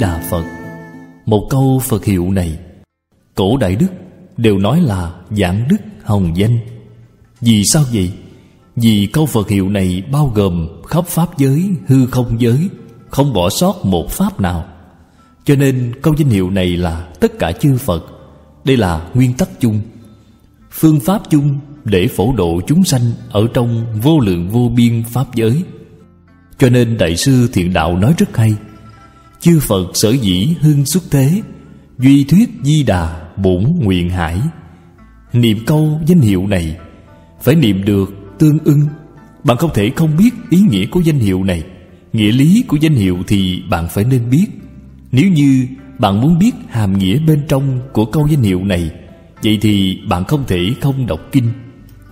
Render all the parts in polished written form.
Đà Phật. Một câu Phật hiệu này cổ đại đức đều nói là giảng đức hồng danh. Vì sao vậy? Vì câu Phật hiệu này bao gồm khắp pháp giới, hư không giới, không bỏ sót một pháp nào. Cho nên câu danh hiệu này là tất cả chư Phật. Đây là nguyên tắc chung, phương pháp chung để phổ độ chúng sanh ở trong vô lượng vô biên pháp giới. Cho nên Đại sư Thiện Đạo nói rất hay: chư Phật sở dĩ hưng xuất thế, duy thuyết Di Đà bổn nguyện hải. Niệm câu danh hiệu này phải niệm được tương ưng. Bạn không thể không biết ý nghĩa của danh hiệu này. Nghĩa lý của danh hiệu thì bạn phải nên biết. Nếu như bạn muốn biết hàm nghĩa bên trong của câu danh hiệu này, vậy thì bạn không thể không đọc kinh,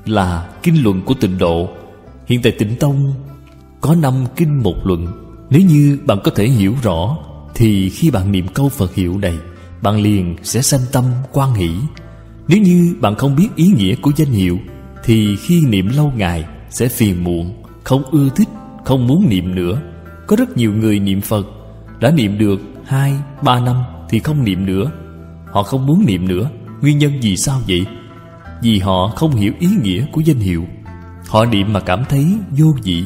là kinh luận của Tịnh Độ. Hiện tại Tịnh Tông có 5 kinh một luận. Nếu như bạn có thể hiểu rõ, thì khi bạn niệm câu Phật hiệu này, bạn liền sẽ sanh tâm hoan hỷ. Nếu như bạn không biết ý nghĩa của danh hiệu, thì khi niệm lâu ngày sẽ phiền muộn, không ưa thích, không muốn niệm nữa. Có rất nhiều người niệm Phật đã niệm được 2-3 năm thì không niệm nữa. Họ không muốn niệm nữa. Nguyên nhân vì sao vậy? Vì họ không hiểu ý nghĩa của danh hiệu. Họ niệm mà cảm thấy vô vị.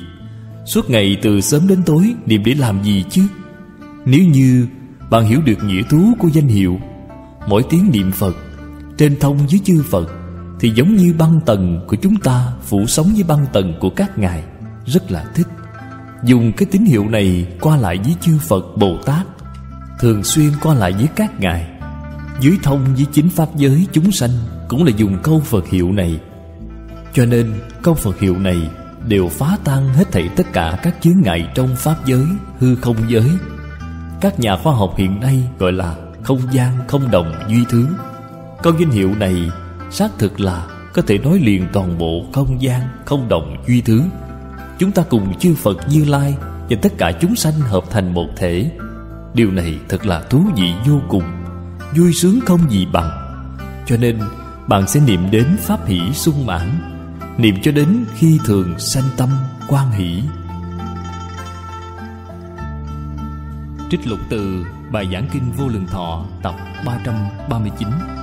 Suốt ngày từ sớm đến tối niệm để làm gì chứ? Nếu như bạn hiểu được nghĩa tú của danh hiệu, mỗi tiếng niệm Phật trên thông với chư Phật, thì giống như băng tần của chúng ta phủ sóng với băng tần của các ngài, rất là thích. Dùng cái tín hiệu này qua lại với chư Phật Bồ Tát, thường xuyên qua lại với các ngài, dưới thông với chính pháp giới chúng sanh cũng là dùng câu Phật hiệu này. Cho nên câu Phật hiệu này đều phá tan hết thảy tất cả các chướng ngại trong pháp giới, hư không giới. Các nhà khoa học hiện nay gọi là không gian không đồng duy thứ. Câu danh hiệu này xác thực là có thể nói liền toàn bộ không gian không đồng duy thứ. Chúng ta cùng chư Phật Như Lai và tất cả chúng sanh hợp thành một thể. Điều này thật là thú vị vô cùng, vui sướng không gì bằng. Cho nên bạn sẽ niệm đến pháp hỷ sung mãn, niệm cho đến khi thường sanh tâm hoan hỷ. Trích lục từ bài giảng kinh Vô Lượng Thọ tập 339.